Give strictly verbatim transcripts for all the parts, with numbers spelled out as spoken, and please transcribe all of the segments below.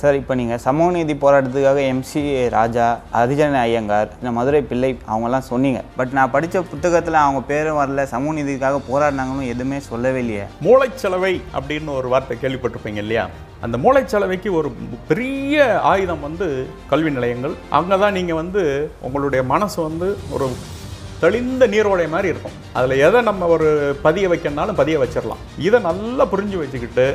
Sir, இப்போ நீங்கள் சமூகநீதி போராட்டத்துக்காக எம்சி ராஜா, அரிஜன ஐயங்கார், இந்த மதுரை பிள்ளை அவங்கெல்லாம் சொன்னீங்க. பட் நான் படித்த புத்தகத்தில் அவங்க பேரும் வரல, சமூகநீதிக்காக போராடினாங்கன்னு எதுவுமே சொல்லவே இல்லையே. மூளைச்சலவை அப்படின்னு ஒரு வார்த்தை கேள்விப்பட்டிருப்பீங்க இல்லையா? அந்த மூளைச்சலவைக்கு ஒரு பெரிய ஆயுதம் வந்து கல்வி நிலையங்கள். அங்கே தான் நீங்கள் வந்து உங்களுடைய மனசு வந்து ஒரு தெளிந்த நீரோடை மாதிரி இருக்கும். அதில் எதை நம்ம ஒரு பதிய வைக்கணும்னாலும் பதிய வச்சிடலாம். இதை நல்லா புரிஞ்சு வச்சுக்கிட்டு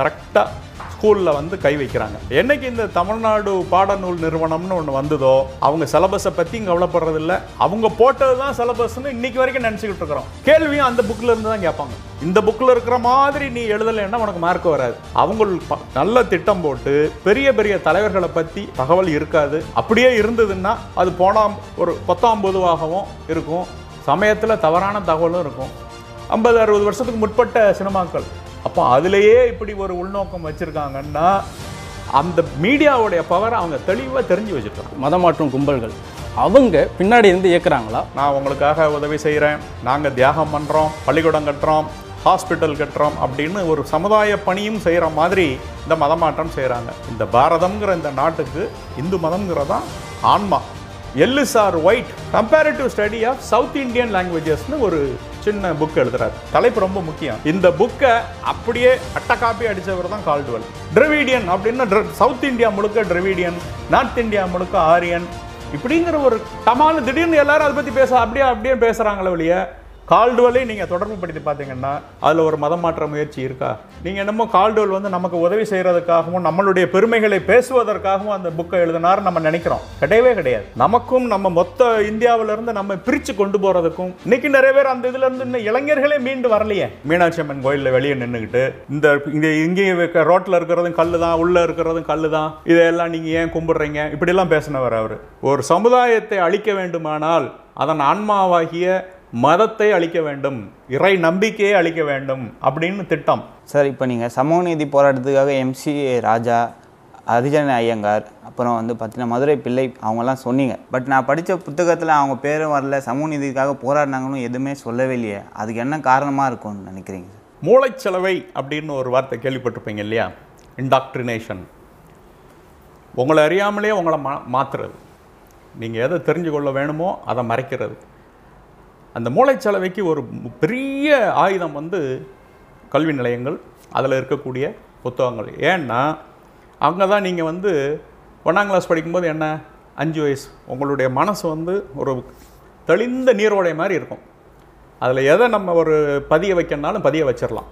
கரெக்டாக ஸ்கூலில் வந்து கை வைக்கிறாங்க. என்னைக்கு இந்த தமிழ்நாடு பாடநூல் நிறுவனம்னு ஒன்று வந்ததோ அவங்க சிலபஸை பற்றி கவலைப்படுறதில்ல. அவங்க போட்டது தான் சிலபஸ்ன்னு இன்னைக்கு வரைக்கும் நினச்சிக்கிட்டு இருக்கிறோம். கேள்வியும் அந்த புக்கில் இருந்து தான் கேட்பாங்க. இந்த புக்கில் இருக்கிற மாதிரி நீ எழுதலைன்னா உனக்கு மார்க் வராது. அவங்க நல்ல திட்டம் போட்டு பெரிய பெரிய தலைவர்களை பற்றி தகவல் இருக்காது. அப்படியே இருந்ததுன்னா அது போனால் ஒரு பத்தாம் பொதுவாகவும் இருக்கும். சமயத்தில் தவறான தகவலும் இருக்கும். ஐம்பது அறுபது வருஷத்துக்கு முற்பட்ட சினிமாக்கள். அப்போ அதுலேயே இப்படி ஒரு உள்நோக்கம் வச்சுருக்காங்கன்னா அந்த மீடியாவுடைய பவரை அவங்க தெளிவாக தெரிஞ்சு வச்சுருக்காங்க. மதமாற்றும் கும்பல்கள் அவங்க பின்னாடி இருந்து இயக்குறாங்களா? நான் உங்களுக்காக உதவி செய்கிறேன், நாங்கள் தியாகம் பண்ணுறோம், பள்ளிக்கூடம் கட்டுறோம், ஹாஸ்பிட்டல் கட்டுறோம் அப்படின்னு ஒரு சமுதாய பணியும் செய்கிற மாதிரி இந்த மதமாற்றம் செய்கிறாங்க. இந்த பாரதம்ங்கிற இந்த நாட்டுக்கு இந்து மதம்ங்கிறதான் ஆன்மா. எல்லிசார் white comparative study of South Indian லாங்குவேஜஸ்னு ஒரு சின்ன புக் எழுதுறாரு. தலைப்பு ரொம்ப முக்கியம். இந்த புக்கை அப்படியே அட்டை காப்பி அடித்தவர் தான் கால்டுவெல். டிராவிடியன் அப்படின்னா சவுத் இந்தியா முழுக்க டிராவிடியன், நார்த் இந்தியா முழுக்க ஆரியன் இப்படிங்கிற ஒரு தமான திடீர்னு எல்லாரும் அதை பற்றி பேச அப்படியே அப்படியே பேசுகிறாங்களே ஒழிய கால்டுவெல்லே நீங்கள் தொடர்பு படுத்தி பார்த்தீங்கன்னா அதில் ஒரு மதம் மாற்ற முயற்சி இருக்கா? நீங்கள் என்னமோ கால்டுவெல் வந்து நமக்கு உதவி செய்கிறதுக்காகவும் நம்மளுடைய பெருமைகளை பேசுவதற்காகவும் அந்த புக்கை எழுதினார் நம்ம நினைக்கிறோம். கிடையவே கிடையாது. நமக்கும் நம்ம மொத்த இந்தியாவிலேருந்து நம்ம பிரித்து கொண்டு போகிறதுக்கும் இன்னைக்கு நிறைய பேர் அந்த இதுலேருந்து இன்னும் இளைஞர்களே மீண்டு வரலையே. மீனாட்சி அம்மன் கோயிலில் வெளியே நின்றுக்கிட்டு இந்த இங்கே இங்கேயும் ரோட்டில் இருக்கிறதும் கல் தான், உள்ளே இருக்கிறதும் கல் தான், இதையெல்லாம் நீங்கள் ஏன் கும்பிட்றீங்க இப்படிலாம் பேசினவர் அவர். ஒரு சமுதாயத்தை அழிக்க வேண்டுமானால் அதன் ஆன்மாவாகிய மதத்தை அழிக்க வேண்டும், இறை நம்பிக்கையை அழிக்க வேண்டும் அப்படின்னு திட்டம். சார், இப்போ நீங்கள் சமூக நீதி போராட்டத்துக்காக எம்சி ராஜா, அரிஜன ஐயங்கார், அப்புறம் வந்து பார்த்தீங்கன்னா மதுரை பிள்ளை அவங்கெல்லாம் சொன்னீங்க. பட் நான் படித்த புத்தகத்தில் அவங்க பேரும் வரல, சமூக நீதிக்காக போராடினாங்கன்னு எதுவுமே சொல்லவே இல்லையே. அதுக்கு என்ன காரணமாக இருக்கும்னு நினைக்கிறீங்க? மூளைச்சலவை அப்படின்னு ஒரு வார்த்தை கேள்விப்பட்டிருப்பீங்க இல்லையா? இன்டாக்ட்ரினேஷன். உங்களை அறியாமலே உங்களை மா மாற்றுறது. நீங்கள் எதை தெரிஞ்சு கொள்ள வேணுமோ அதை மறைக்கிறது. அந்த மூளைச்சலவைக்கு ஒரு பெரிய ஆயுதம் வந்து கல்வி நிலையங்கள், அதில் இருக்கக்கூடிய புத்தகங்கள். ஏன்னா அங்கே தான் நீங்கள் வந்து ஒன்றாம் கிளாஸ் படிக்கும்போது என்ன அஞ்சு வயசு உங்களுடைய மனசு வந்து ஒரு தெளிந்த நீரோடை மாதிரி இருக்கும். அதில் எதை நம்ம ஒரு பதிய வைக்கணும்னாலும் பதிய வச்சிடலாம்.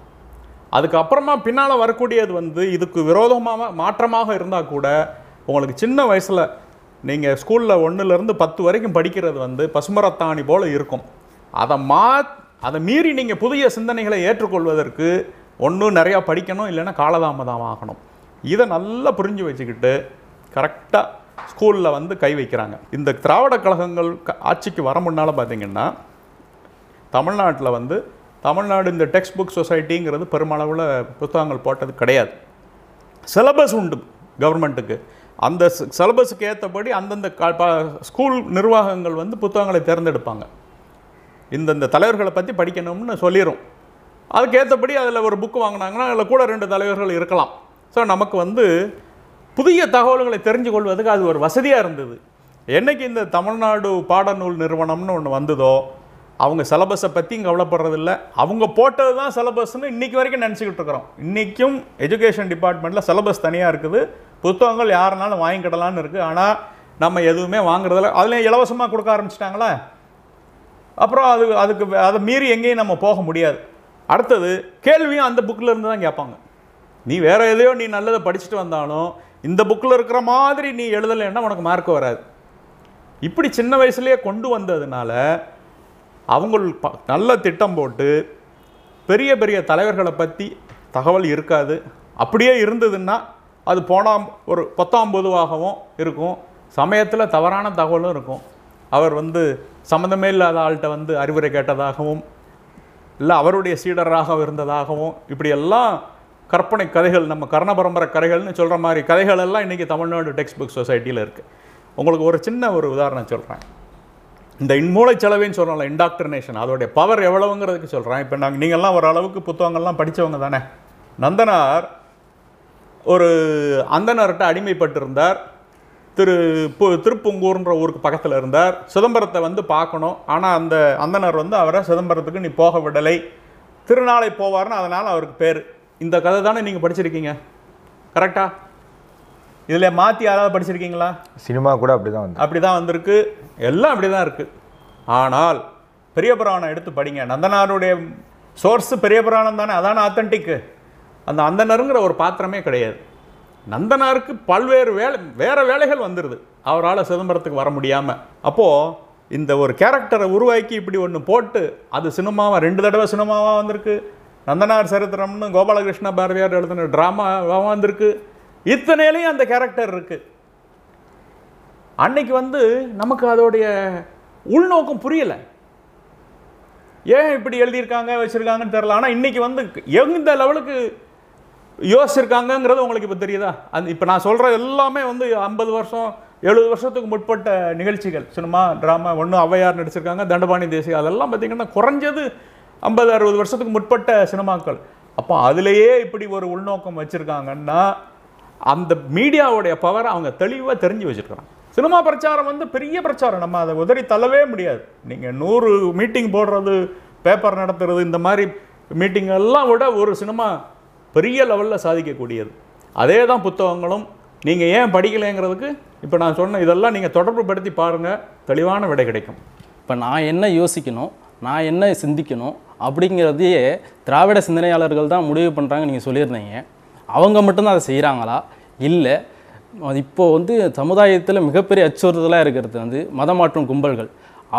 அதுக்கப்புறமா பின்னால் வரக்கூடியது வந்து இதுக்கு விரோதமாக மாற்றமாக இருந்தால் கூட உங்களுக்கு சின்ன வயசில் நீங்கள் ஸ்கூலில் ஒன்றுலேருந்து பத்து வரைக்கும் படிக்கிறது வந்து பசுமரத்தாணி போல் இருக்கும். அதை மா அதை மீறி நீங்கள் புதிய சிந்தனைகளை ஏற்றுக்கொள்வதற்கு ஒன்றும் நிறையா படிக்கணும், இல்லைன்னா காலதாமதம் ஆகணும். இதை நல்லா புரிஞ்சு வச்சுக்கிட்டு கரெக்டாக ஸ்கூலில் வந்து கை வைக்கிறாங்க. இந்த திராவிட கழகங்கள் ஆட்சிக்கு வர முன்னால் பார்த்திங்கன்னா தமிழ்நாட்டில் வந்து தமிழ்நாடு இந்த டெக்ஸ்ட் புக் சொசைட்டிங்கிறது பெருமளவில் புத்தகங்கள் போட்டது கிடையாது. சிலபஸ் உண்டு கவர்மெண்ட்டுக்கு. அந்த சிலபஸுக்கு ஏற்றபடி அந்தந்த ஸ்கூல் நிர்வாகங்கள் வந்து புத்தகங்களை தேர்ந்தெடுப்பாங்க. இந்தந்த தலைவர்களை பற்றி படிக்கணும்னு சொல்லிடும். அதுக்கேற்றபடி அதில் ஒரு புக்கு வாங்கினாங்கன்னா அதில் கூட ரெண்டு தலைவர்கள் இருக்கலாம். ஸோ நமக்கு வந்து புதிய தகவல்களை தெரிஞ்சு கொள்வதுக்கு அது ஒரு வசதியாக இருந்தது. என்றைக்கு இந்த தமிழ்நாடு பாடநூல் நிறுவனம்னு ஒன்று வந்ததோ அவங்க சிலபஸை பற்றி கவலைப்படுறதில்ல. அவங்க போட்டது தான் சிலபஸ்ன்னு இன்றைக்கு வரைக்கும் நினச்சிக்கிட்டு இருக்கிறோம். இன்றைக்கும் எஜுகேஷன் டிபார்ட்மெண்ட்டில் சிலபஸ் தனியாக இருக்குது, புத்தகங்கள் யாருனாலும் வாங்கிக்கிடலான்னு இருக்குது. ஆனால் நம்ம எதுவுமே வாங்குறதில்ல. அதில் இலவசமாக கொடுக்க ஆரம்பிச்சிட்டாங்களே, அப்புறம் அது அதுக்கு அதை மீறி எங்கேயும் நம்ம போக முடியாது. அடுத்தது கேள்வியும் அந்த புக்கில் இருந்து தான் கேட்பாங்க. நீ வேறு எதையோ நீ நல்லதை படிச்சுட்டு வந்தாலும் இந்த புக்கில் இருக்கிற மாதிரி நீ எழுதலைன்னா உனக்கு மார்க் வராது. இப்படி சின்ன வயசுலேயே கொண்டு வந்ததுனால அவங்க நல்ல திட்டம் போட்டு பெரிய பெரிய தலைவர்களை பற்றி தகவல் இருக்காது. அப்படியே இருந்ததுன்னா அது போனால் ஒரு பத்தாம் பொதுவாகவும் இருக்கும். சமயத்தில் தவறான தகவலும் இருக்கும். அவர் வந்து சம்மந்தமே இல்லாத ஆள்கிட்ட வந்து அறிவுரை கேட்டதாகவும் இல்லை அவருடைய சீடராக இருந்ததாகவும் இப்படியெல்லாம் கற்பனை கதைகள், நம்ம கர்ண பரம்பரை கதைகள்னு சொல்கிற மாதிரி கதைகள் எல்லாம் இன்றைக்கி தமிழ்நாடு டெக்ஸ்ட் புக் சொசைட்டியில் இருக்குது. உங்களுக்கு ஒரு சின்ன ஒரு உதாரணம் சொல்கிறேன். இந்த மூளைச்சலவைன்னு சொல்கிறோம்ல, இன்டாக்ட்ரினேஷன், அதோடைய பவர் எவ்வளவுங்கிறதுக்கு சொல்கிறேன். இப்போ நாங்கள் நீங்கள்லாம் ஒரு அளவுக்கு புத்தகங்கள்லாம் படித்தவங்க தானே. நந்தனார் ஒரு அந்தனர்கிட்ட அடிமைப்பட்டிருந்தார். திரு திருப்பொங்கூர்ன்ற ஊருக்கு பக்கத்தில் இருந்தார். சிதம்பரத்தை வந்து பார்க்கணும், ஆனால் அந்த அந்தனர் வந்து அவரை சிதம்பரத்துக்கு நீ போக விடலை, திருநாளை போவார்னு அதனால் அவருக்கு பேர். இந்த கதை தானே நீங்கள் படிச்சிருக்கீங்க கரெக்டா? இதில் மாற்றி யாராவது படிச்சிருக்கீங்களா? சினிமா கூட அப்படி தான் வந்து அப்படி தான் வந்திருக்கு, எல்லாம் அப்படி தான் இருக்குது. ஆனால் பெரிய புராணம் எடுத்து படிங்க. நந்தனாருடைய சோர்ஸு பெரிய புராணம் தானே, அதான ஆத்தன்டிக்கு. அந்த அந்தனருங்கிற ஒரு பாத்திரமே கிடையாது. நந்தனாருக்கு பல்வேறு வேலை வேறு வேலைகள் வந்துடுது, அவரால் சிதம்பரத்துக்கு வர முடியாமல். அப்போது இந்த ஒரு கேரக்டரை உருவாக்கி இப்படி ஒன்று போட்டு அது சினிமாவாக ரெண்டு தடவை சினிமாவாக வந்திருக்கு. நந்தனார் சரித்திரம்னு கோபாலகிருஷ்ண பாரதியார் எழுதின ட்ராமாவாக வந்திருக்கு. இத்தனையிலையும் அந்த கேரக்டர் இருக்குது. அன்னைக்கு வந்து நமக்கு அதோடைய உள்நோக்கம் புரியலை, ஏன் இப்படி எழுதியிருக்காங்க வச்சுருக்காங்கன்னு தெரில. ஆனால் இன்றைக்கி வந்து எந்த லெவலுக்கு யோசிச்சிருக்காங்கங்கிறது உங்களுக்கு இப்போ தெரியுதா? அது இப்போ நான் சொல்கிற எல்லாமே வந்து ஐம்பது வருஷம் எழுபது வருஷத்துக்கு முற்பட்ட நிகழ்ச்சிகள். சினிமா ட்ராமா ஒன்று ஔவையார் நடிச்சிருக்காங்க, தண்டபாணி தேசிகா, அதெல்லாம் பார்த்திங்கன்னா குறைஞ்சது ஐம்பது அறுபது வருஷத்துக்கு முற்பட்ட சினிமாக்கள். அப்போ அதுலேயே இப்படி ஒரு உள்நோக்கம் வச்சுருக்காங்கன்னா அந்த மீடியாவுடைய பவரை அவங்க தெளிவாக தெரிஞ்சு வச்சுருக்காங்க. சினிமா பிரச்சாரம் வந்து பெரிய பிரச்சாரம், நம்ம அதை உதறி தள்ளவே முடியாது. நீங்கள் நூறு மீட்டிங் போடுறது, பேப்பர் நடத்துறது, இந்த மாதிரி மீட்டிங்கெல்லாம் விட ஒரு சினிமா பெரிய லெவலில் சாதிக்கக்கூடியது. அதே தான் புத்தகங்களும். நீங்கள் ஏன் படிக்கலைங்கிறதுக்கு இப்போ நான் சொன்ன இதெல்லாம் நீங்கள் தொடர்பு படுத்தி பாருங்கள், தெளிவான விடை கிடைக்கும். இப்போ நான் என்ன யோசிக்கணும், நான் என்ன சிந்திக்கணும் அப்படிங்கிறதையே திராவிட சிந்தனையாளர்கள் தான் முடிவு பண்ணுறாங்க. நீங்கள் சொல்லியிருந்தீங்க, அவங்க மட்டும்தான் அதை செய்கிறாங்களா? இல்லை, இப்போது வந்து சமுதாயத்தில் மிகப்பெரிய அச்சுறுத்தலாக இருக்கிறது வந்து மதம் மாற்றும் கும்பல்கள்,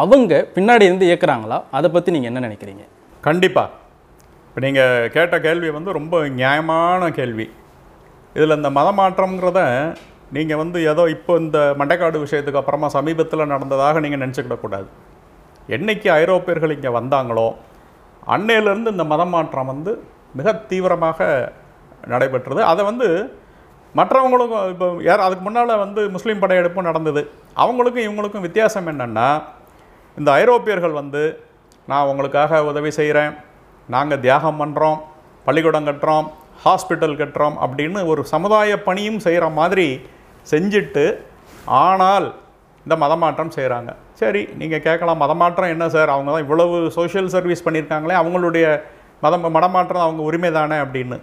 அவங்க பின்னாடி இருந்து இயக்குறாங்களா? அதை பற்றி நீங்கள் என்ன நினைக்கிறீங்க? கண்டிப்பாக இப்போ நீங்கள் கேட்ட கேள்வி வந்து ரொம்ப நியாயமான கேள்வி. இதில் இந்த மதம் மாற்றம்ங்கிறத நீங்கள் வந்து ஏதோ இப்போ இந்த மண்டைக்காடு விஷயத்துக்கு அப்புறமா சமீபத்தில் நடந்ததாக நீங்கள் நினச்சிக்கிடக்கூடாது. என்றைக்கு ஐரோப்பியர்கள் இங்கே வந்தாங்களோ அன்னையிலேருந்து இந்த மதம் மாற்றம் வந்து மிக தீவிரமாக நடைபெற்றது. அதை வந்து மற்றவங்களுக்கும் இப்போ யார் அதுக்கு முன்னால் வந்து முஸ்லீம் படையெடுப்பும் நடந்தது. அவங்களுக்கும் இவங்களுக்கும் வித்தியாசம் என்னென்னா, இந்த ஐரோப்பியர்கள் வந்து நான் உங்களுக்காக உதவி செய்கிறேன், நாங்கள் தியாகம் பண்ணுறோம், பள்ளிக்கூடம் கட்டுறோம், ஹாஸ்பிட்டல் கட்டுறோம் அப்படின்னு ஒரு சமுதாய பணியும் செய்கிற மாதிரி செஞ்சுட்டு, ஆனால் இந்த மதமாற்றம் செய்கிறாங்க. சரி, நீங்கள் கேட்கலாம் மதமாற்றம் என்ன சார், அவங்க தான் இவ்வளவு சோஷியல் சர்வீஸ் பண்ணியிருக்காங்களே, அவங்களுடைய மதம் மதமாற்றம் அவங்க உரிமை தானே அப்படின்னு.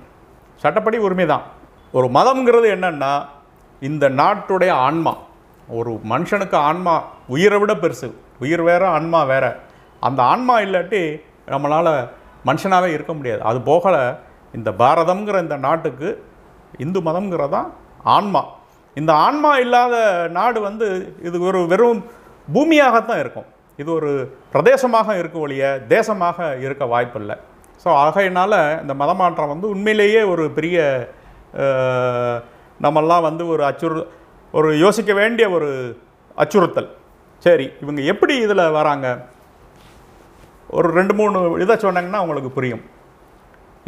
சட்டப்படி உரிமை தான். ஒரு மதம்ங்கிறது என்னென்னா இந்த நாட்டுடைய ஆன்மா, ஒரு மனுஷனுக்கு ஆன்மா உயிரை விட பெருசு, உயிர் வேறு ஆன்மா வேறு. அந்த ஆன்மா இல்லாட்டி நம்மளால் மனுஷனாகவே இருக்க முடியாது. அது போக இந்த பாரதம்ங்கிற இந்த நாட்டுக்கு இந்து மதம்ங்கிறதான் ஆன்மா. இந்த ஆன்மா இல்லாத நாடு வந்து இது ஒரு வெறும் பூமியாகத்தான் இருக்கும், இது ஒரு பிரதேசமாக இருக்க ஒழிய தேசமாக இருக்க வாய்ப்பில்லை. ஸோ ஆகையினால் இந்த மதமாற்றம் வந்து உண்மையிலேயே ஒரு பெரிய நம்மெல்லாம் வந்து ஒரு அச்சுறு ஒரு யோசிக்க வேண்டிய ஒரு அச்சுறுத்தல். சரி, இவங்க எப்படி இதில் வராங்க, ஒரு ரெண்டு மூணு இதை சொன்னாங்கன்னா உங்களுக்கு புரியும்.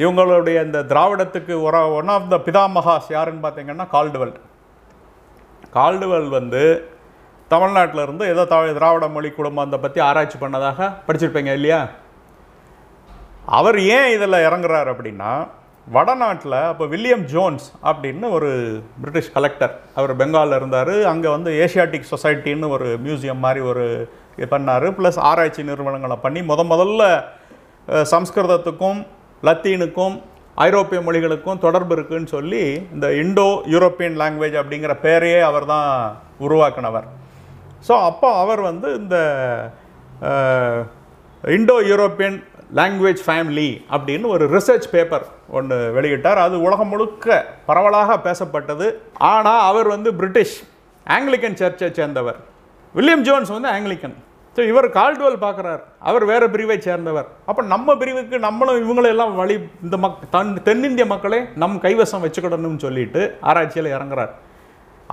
இவங்களுடைய இந்த திராவிடத்துக்கு ஒரு ஒன் ஆஃப் த பிதாமகாஸ் யாருன்னு பார்த்தீங்கன்னா கால்டுவெல். கால்டுவெல் வந்து தமிழ்நாட்டில் இருந்து ஏதோ த திராவிட மொழி குடும்பத்தை பற்றி ஆராய்ச்சி பண்ணதாக படிச்சிருப்பீங்க இல்லையா? அவர் ஏன் இதில் இறங்குறார் அப்படின்னா, வடநாட்டில் அப்போ வில்லியம் ஜோன்ஸ் அப்படின்னு ஒரு பிரிட்டிஷ் கலெக்டர், அவர் பெங்காலில் இருந்தார். அங்கே வந்து ஏஷியாட்டிக் சொசைட்டின்னு ஒரு மியூசியம் மாதிரி ஒரு பண்ணார். ப்ளஸ் ஆராய்ச்சி நிறுவனங்களை பண்ணி முத முதல்ல சம்ஸ்கிருதத்துக்கும் லத்தீனுக்கும் ஐரோப்பிய மொழிகளுக்கும் தொடர்பு இருக்குதுன்னு சொல்லி இந்த இண்டோ யூரோப்பியன் லாங்குவேஜ் அப்படிங்கிற பேரையே அவர் தான் உருவாக்கினவர். ஸோ அப்போ அவர் வந்து இந்த இண்டோ யூரோப்பியன் லாங்குவேஜ் ஃபேமிலி அப்படின்னு ஒரு ரிசர்ச் பேப்பர் ஒன்று வெளியிட்டார். அது உலகம் முழுக்க பரவலாக பேசப்பட்டது. ஆனால் அவர் வந்து பிரிட்டிஷ் ஆங்கிலிக்கன் சர்ச்சை சேர்ந்தவர். வில்லியம் ஜோன்ஸ் வந்து ஆங்கிலிக்கன். ஸோ இவர் கால்டுவெல் பார்க்குறார், அவர் வேறு பிரிவை சேர்ந்தவர். அப்போ நம்ம பிரிவுக்கு நம்மளும் இவங்களெல்லாம் வழி இந்த மக் தன் தென்னிந்திய மக்களை நம் கைவசம் வச்சுக்கிடணும்னு சொல்லிட்டு ஆராய்ச்சியில் இறங்குறார்.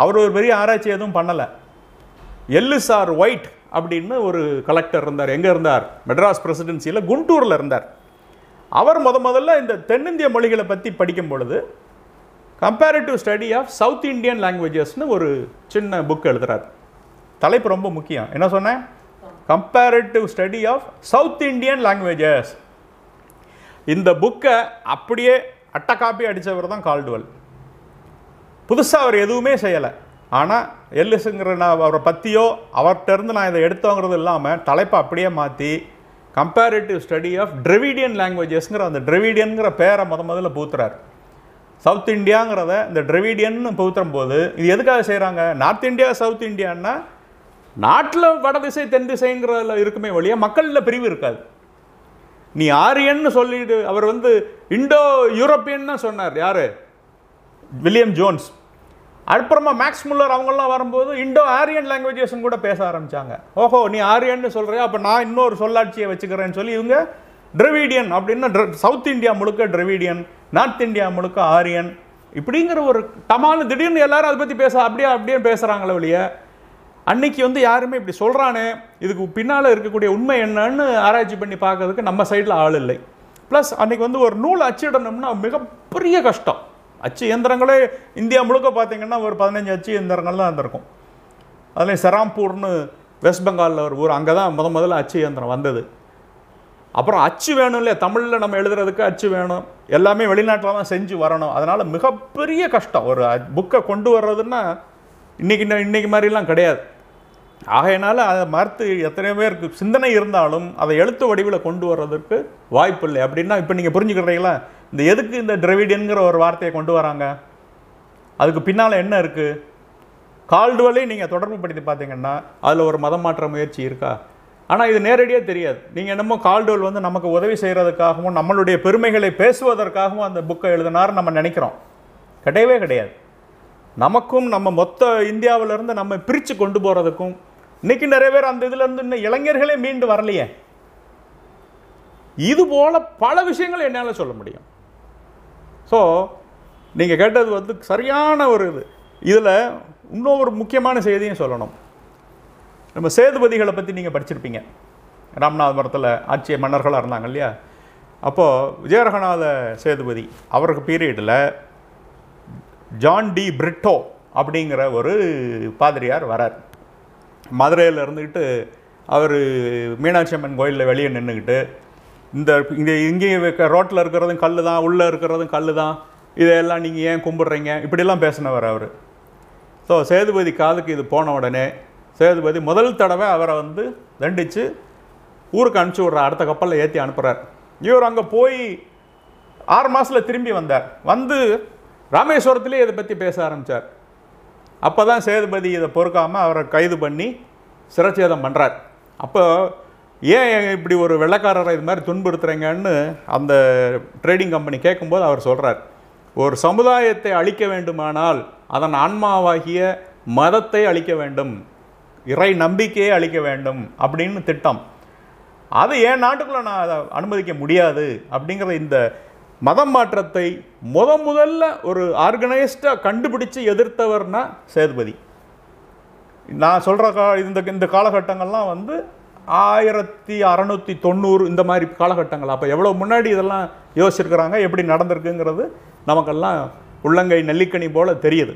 அவர் ஒரு பெரிய ஆராய்ச்சி எதுவும் பண்ணலை. எல்லிசார் ஒயிட் அப்படின்னு ஒரு கலெக்டர் இருந்தார். எங்கே இருந்தார்? மெட்ராஸ் பிரசிடென்சியில் குண்டூரில் இருந்தார். அவர் முத முதல்ல இந்த தென்னிந்திய மொழிகளை பற்றி படிக்கும் பொழுது comparative study of South Indian லாங்குவேஜஸ்னு ஒரு சின்ன புக் எழுதுகிறார். தலைப்பு ரொம்ப முக்கியம். என்ன சொன்னேன்? Comparative study of South Indian languages. இந்த புக்கை அப்படியே அட்டை காப்பி அடித்தவர் தான் கால்டுவெல். புதுசாக அவர் எதுவுமே செய்யலை. ஆனால் எல்லிஸுங்கிற நான் அவரை பற்றியோ அவர்கிட்டருந்து நான் இதை எடுத்தோங்கிறது இல்லாமல் தலைப்பை அப்படியே மாற்றி கம்பேரிட்டிவ் ஸ்டடி ஆஃப் டிரவிடியன் லாங்குவேஜஸ்ங்கிற அந்த டிரவிடியன்கிற பேரை முத முதல்ல பூத்துறார். சவுத் இண்டியாங்கிறத இந்த டிரவிடியன்னு பூத்துறும் போது இது எதுக்காக செய்கிறாங்க? நார்த் இந்தியா சவுத் இண்டியான்னா நாட்டில் வடதிசை தென் திசைங்கிறதுல இருக்குமே வழியாக மக்களில் பிரிவு இருக்காது. நீ ஆரியன்னு சொல்லிட்டு அவர் வந்து இண்டோ யூரோப்பியன் தான் சொன்னார். யார்? William Jones. அப்புறமா மேக்ஸ் முல்லர் அவங்களாம் வரும்போது இண்டோ ஆரியன் லாங்குவேஜஸும் கூட பேச ஆரம்பித்தாங்க. ஓஹோ, நீ ஆரியன்னு சொல்கிறியா, அப்போ நான் இன்னொரு சொல்லாட்சியை வச்சுக்கிறேன்னு சொல்லி இவங்க டிரவிடியன் அப்படின்னா சவுத் இந்தியா முழுக்க டிரவிடியன், நார்த் இந்தியா முழுக்க ஆரியன் இப்படிங்கிற ஒரு டமாலு திடீர்னு எல்லாரும் அதை பற்றி பேச அப்படியே அப்படியே பேசுகிறாங்களே வெளியே. அன்னைக்கு வந்து யாருமே இப்படி சொல்கிறானே இதுக்கு பின்னால் இருக்கக்கூடிய உண்மை என்னன்னு ஆராய்ச்சி பண்ணி பார்க்கறதுக்கு நம்ம சைடில் ஆள் இல்லை. ப்ளஸ் அன்றைக்கி வந்து ஒரு நூல் அச்சிடணும்னா மிகப்பெரிய கஷ்டம். அச்சு இயந்திரங்களே இந்தியா முழுக்க பார்த்திங்கன்னா ஒரு பதினஞ்சு அச்சு இயந்திரங்கள் தான் இருந்திருக்கும். அதுலேயும் செராம்பூர்னு வெஸ்ட் பெங்காலில் ஒரு ஊர், அங்கே தான் முத முதல்ல அச்சு இயந்திரம் வந்தது. அப்புறம் அச்சு வேணும் இல்லையா, தமிழில் நம்ம எழுதுறதுக்கு அச்சு வேணும். எல்லாமே வெளிநாட்டில் தான் செஞ்சு வரணும். அதனால் மிகப்பெரிய கஷ்டம் ஒரு புக்கை கொண்டு வர்றதுன்னா இன்றைக்கி இன்றைக்கி மாதிரிலாம் கிடையாது. ஆகையினால அதை மறுத்து எத்தனையோ பேருக்கு சிந்தனை இருந்தாலும் அதை எழுத்து வடிவில் கொண்டு வர்றதுக்கு வாய்ப்பு இல்லை. அப்படின்னா இப்போ நீங்கள் புரிஞ்சுக்கிறீங்களா இந்த எதுக்கு இந்த டிரவிடியன்கிற ஒரு வார்த்தையை கொண்டு வராங்க, அதுக்கு பின்னால் என்ன இருக்குது? கால்டுவெல்லையும் நீங்கள் தொடர்பு படுத்தி பார்த்தீங்கன்னா அதில் ஒரு மதம் மாற்ற முயற்சி இருக்கா? ஆனால் இது நேரடியாக தெரியாது. நீங்கள் என்னமோ கால்டுவெல் வந்து நமக்கு உதவி செய்கிறதுக்காகவும் நம்மளுடைய பெருமைகளை பேசுவதற்காகவும் அந்த புக்கை எழுதினார் நம்ம நினைக்கிறோம். கிடையவே கிடையாது. நமக்கும் நம்ம மொத்த இந்தியாவிலேருந்து நம்ம பிரித்து கொண்டு போகிறதுக்கும் இன்றைக்கி நிறைய பேர் அந்த இதிலேருந்து இன்னும் இளைஞர்களே மீண்டு வரலையே. இதுபோல் பல விஷயங்கள் என்னால் சொல்ல முடியும். ஸோ நீங்கள் கேட்டது வந்து சரியான ஒரு இது. இதில் இன்னும் ஒரு முக்கியமான செய்தியும் சொல்லணும். நம்ம சேதுபதிகளை பற்றி நீங்கள் படிச்சிருப்பீங்க. ராமநாதபுரத்தில் ஆட்சிய மன்னர்களாக இருந்தாங்க இல்லையா? அப்போது விஜயரகநாத சேதுபதி அவருக்கு பீரியடில் ஜான் டி பிரிட்டோ அப்படிங்கிற ஒரு பாதிரியார் வரார். மதுரையில் இருந்துக்கிட்டு அவர் மீனாட்சி அம்மன் கோயிலில் வெளியே நின்றுக்கிட்டு இந்த இங்கே இங்கேயும் வைக்க ரோட்டில் இருக்கிறதும் கல் தான், உள்ளே இருக்கிறதும் கல் தான், இதையெல்லாம் நீங்கள் ஏன் கும்பிட்றீங்க இப்படிலாம் பேசினவர் அவர். ஸோ சேதுபதி காதுக்கு இது போன உடனே சேதுபதி முதல் தடவை அவரை வந்து தண்டித்து ஊருக்கு அனுப்பிச்சி விட்றார். அடுத்த கப்பலில் ஏற்றி அனுப்புகிறார். இவர் அங்கே போய் ஆறு மாதத்தில் திரும்பி வந்தார். வந்து ராமேஸ்வரத்துலேயே இதை பற்றி பேச ஆரம்பித்தார். அப்போ தான் சேதுபதி இதை பொறுக்காமல் அவரை கைது பண்ணி சிரச்சேதம் பண்ணுறார். அப்போ ஏன் இப்படி ஒரு வெள்ளைக்காரரை இது மாதிரி துன்புறுத்துறீங்கன்னு அந்த ட்ரேடிங் கம்பெனி கேட்கும்போது அவர் சொல்கிறார், ஒரு சமுதாயத்தை அழிக்க வேண்டுமானால் அதன் ஆன்மாவாகிய மதத்தை அழிக்க வேண்டும், இறை நம்பிக்கையை அழிக்க வேண்டும் அப்படின்னு திட்டம். அது ஏன் நாட்டுக்குள்ளே நான் அதை அனுமதிக்க முடியாது அப்படிங்கிற இந்த மதம் மாற்றத்தை முத முதல்ல ஒரு ஆர்கனைஸ்டாக கண்டுபிடிச்சு எதிர்த்தவர்னா சேதுபதி. நான் சொல்கிற கா இந்த இந்த காலகட்டங்கள்லாம் வந்து ஆயிரத்தி அறநூற்றி தொண்ணூறு இந்த மாதிரி காலகட்டங்கள். அப்போ எவ்வளோ முன்னாடி இதெல்லாம் யோசிச்சிருக்கிறாங்க, எப்படி நடந்திருக்குங்கிறது நமக்கெல்லாம் உள்ளங்கை நெல்லிக்கனி போல் தெரியுது.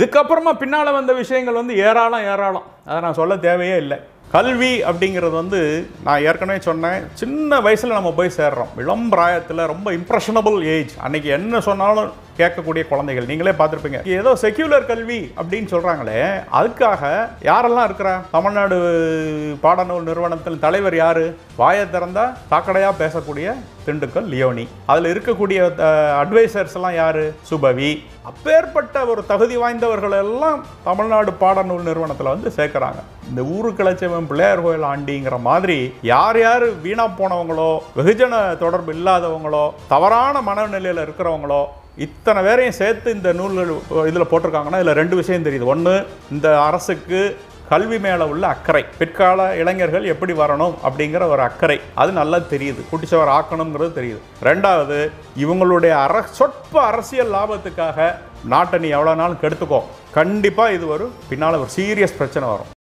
இதுக்கப்புறமா பின்னால் வந்த விஷயங்கள் வந்து ஏராளம் ஏராளம், அதை நான் சொல்ல தேவையே இல்லை. கல்வி அப்படிங்கிறது வந்து நான் ஏற்கனவே சொன்னேன், சின்ன வயசில் நம்ம போய் சேர்றோம். இளம் பிராயத்தில் ரொம்ப இம்ப்ரெஷனபிள் ஏஜ், அன்றைக்கி என்ன சொன்னாலும் கேட்கக்கூடிய குழந்தைகள் நீங்களே பார்த்துருப்பீங்க. ஏதோ செக்யூலர் கல்வி அப்படின்னு சொல்கிறாங்களே, அதுக்காக யாரெல்லாம் இருக்கிறா? தமிழ்நாடு பாடநூல் நிறுவனத்தில் தலைவர் யார்? வாயை திறந்தால் தாக்கடையாக பேசக்கூடிய திண்டுக்கல் லியோனி. அதில் இருக்கக்கூடிய அட்வைசர்ஸ்லாம் யார்? சுபவி. அப்பேற்பட்ட ஒரு தகுதி வாய்ந்தவர்களெல்லாம் தமிழ்நாடு பாடநூல் நிறுவனத்தில் வந்து சேர்க்குறாங்க. இந்த ஊருக்கிழச்சவன் பிள்ளையார் கோயில் ஆண்டிங்கிற மாதிரி யார் யார் வீணா போனவங்களோ, வெகுஜன தொடர்பு இல்லாதவங்களோ, தவறான மனநிலையில் இருக்கிறவங்களோ, இத்தனை பேரையும் சேர்த்து இந்த நூல்கள் இதில் போட்டிருக்காங்கன்னா இதில் ரெண்டு விஷயம் தெரியுது. ஒன்று, இந்த அரசுக்கு கல்வி மேலே உள்ள அக்கறை, பிற்கால இளைஞர்கள் எப்படி வரணும் அப்படிங்கிற ஒரு அக்கறை, அது நல்லா தெரியுது, குட்டிச்சவர் ஆக்கணுங்கிறது தெரியுது. ரெண்டாவது, இவங்களுடைய அர சொற்ப அரசியல் லாபத்துக்காக நாட்டை நீ எவ்வளோ நாளும் கெடுத்துக்கோ, கண்டிப்பாக இது ஒரு பின்னால் ஒரு சீரியஸ் பிரச்சனை வரும்.